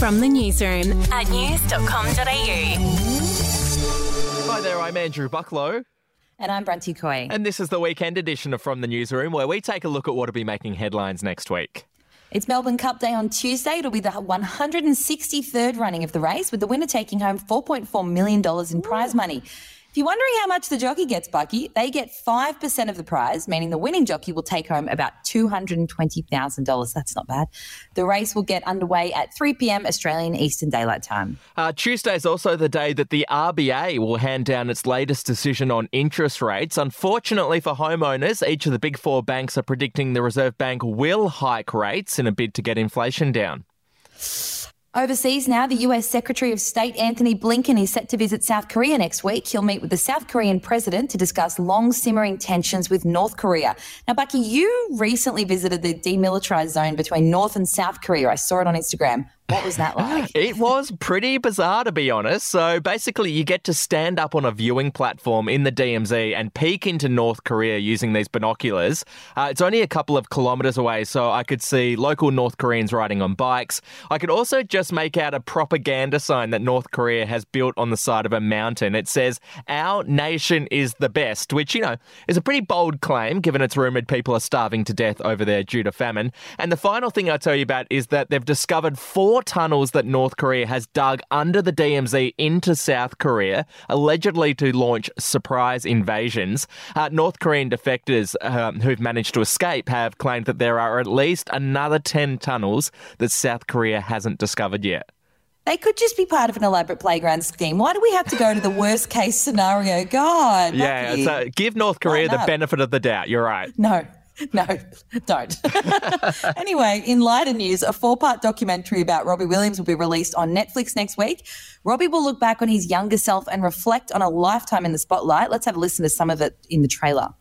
From the newsroom at news.com.au. Hi there, I'm Andrew Bucklow. And I'm Brunty Coy. And this is the weekend edition of From the Newsroom, where we take a look at what will be making headlines next week. It's Melbourne Cup Day on Tuesday. It'll be the 163rd running of the race, with the winner taking home $4.4 million in prize money. If you're wondering how much the jockey gets, Bucky, they get 5% of the prize, meaning the winning jockey will take home about $220,000. That's not bad. The race will get underway at 3pm Australian Eastern Daylight Time. Tuesday is also the day that the RBA will hand down its latest decision on interest rates. Unfortunately for homeowners, each of the big four banks are predicting the Reserve Bank will hike rates in a bid to get inflation down. Overseas now, the US Secretary of State Anthony Blinken is set to visit South Korea next week. He'll meet with the South Korean president to discuss long-simmering tensions with North Korea. Now, Bucky, you recently visited the demilitarised zone between North and South Korea. I saw it on Instagram. What was that like? It was pretty bizarre, to be honest. So basically you get to stand up on a viewing platform in the DMZ and peek into North Korea using these binoculars. It's only a couple of kilometres away, so I could see local North Koreans riding on bikes. I could also just make out a propaganda sign that North Korea has built on the side of a mountain. It says, "Our nation is the best," which, you know, is a pretty bold claim given it's rumoured people are starving to death over there due to famine. And the final thing I'll tell you about is that they've discovered four tunnels that North Korea has dug under the DMZ into South Korea, allegedly to launch surprise invasions. North Korean defectors who've managed to escape have claimed that there are at least another 10 tunnels that South Korea hasn't discovered yet. They could just be part of an elaborate playground scheme. Why do we have to go to the worst-case scenario? God, yeah, so give North Korea the benefit of the doubt. You're right. No, don't. Anyway, in lighter news, a 4-part documentary about Robbie Williams will be released on Netflix next week. Robbie will look back on his younger self and reflect on a lifetime in the spotlight. Let's have a listen to some of it in the trailer.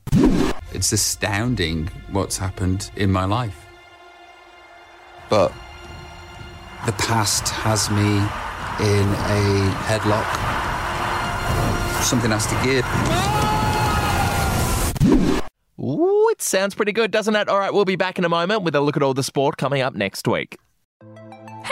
It's astounding what's happened in my life. But the past has me in a headlock. Something has to give. Ooh, it sounds pretty good, doesn't it? All right, we'll be back in a moment with a look at all the sport coming up next week.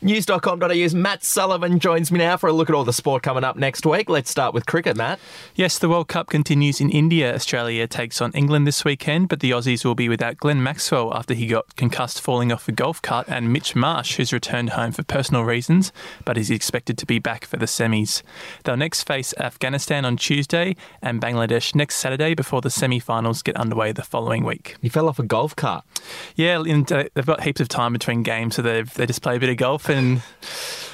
News.com.au's Matt Sullivan joins me now for a look at all the sport coming up next week. Let's start with cricket, Matt. Yes, the World Cup continues in India. Australia takes on England this weekend, but the Aussies will be without Glenn Maxwell after he got concussed falling off a golf cart, and Mitch Marsh, who's returned home for personal reasons, but is expected to be back for the semis. They'll next face Afghanistan on Tuesday and Bangladesh next Saturday before the semi-finals get underway the following week. He fell off a golf cart? Yeah, they've got heaps of time between games, so they just play a bit of golf. And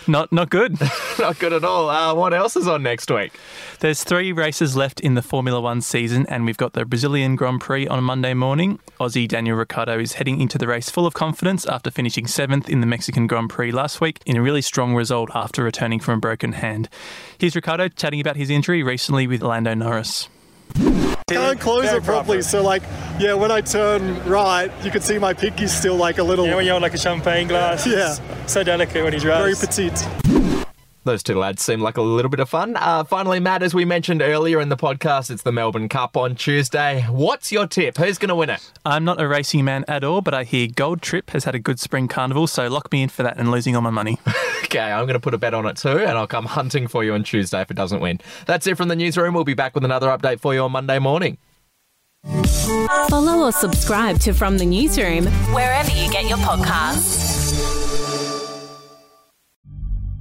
not good. Not good at all. What else is on next week? There's 3 races left in the Formula One season, and we've got the Brazilian Grand Prix on Monday morning. Aussie Daniel Ricciardo is heading into the race full of confidence after finishing 7th in the Mexican Grand Prix last week in a really strong result after returning from a broken hand. Here's Ricciardo chatting about his injury recently with Lando Norris. Can't close it properly, so when I turn right, you can see my pinky's still like a little... Yeah, when you hold like a champagne glass, it's so delicate when he drives. Very petite. Those 2 lads seem like a little bit of fun. Finally, Matt, as we mentioned earlier in the podcast, it's the Melbourne Cup on Tuesday. What's your tip? Who's going to win it? I'm not a racing man at all, but I hear Gold Trip has had a good spring carnival, so lock me in for that and losing all my money. Okay, I'm going to put a bet on it too, and I'll come hunting for you on Tuesday if it doesn't win. That's it from the newsroom. We'll be back with another update for you on Monday morning. Follow or subscribe to From the Newsroom wherever you get your podcasts.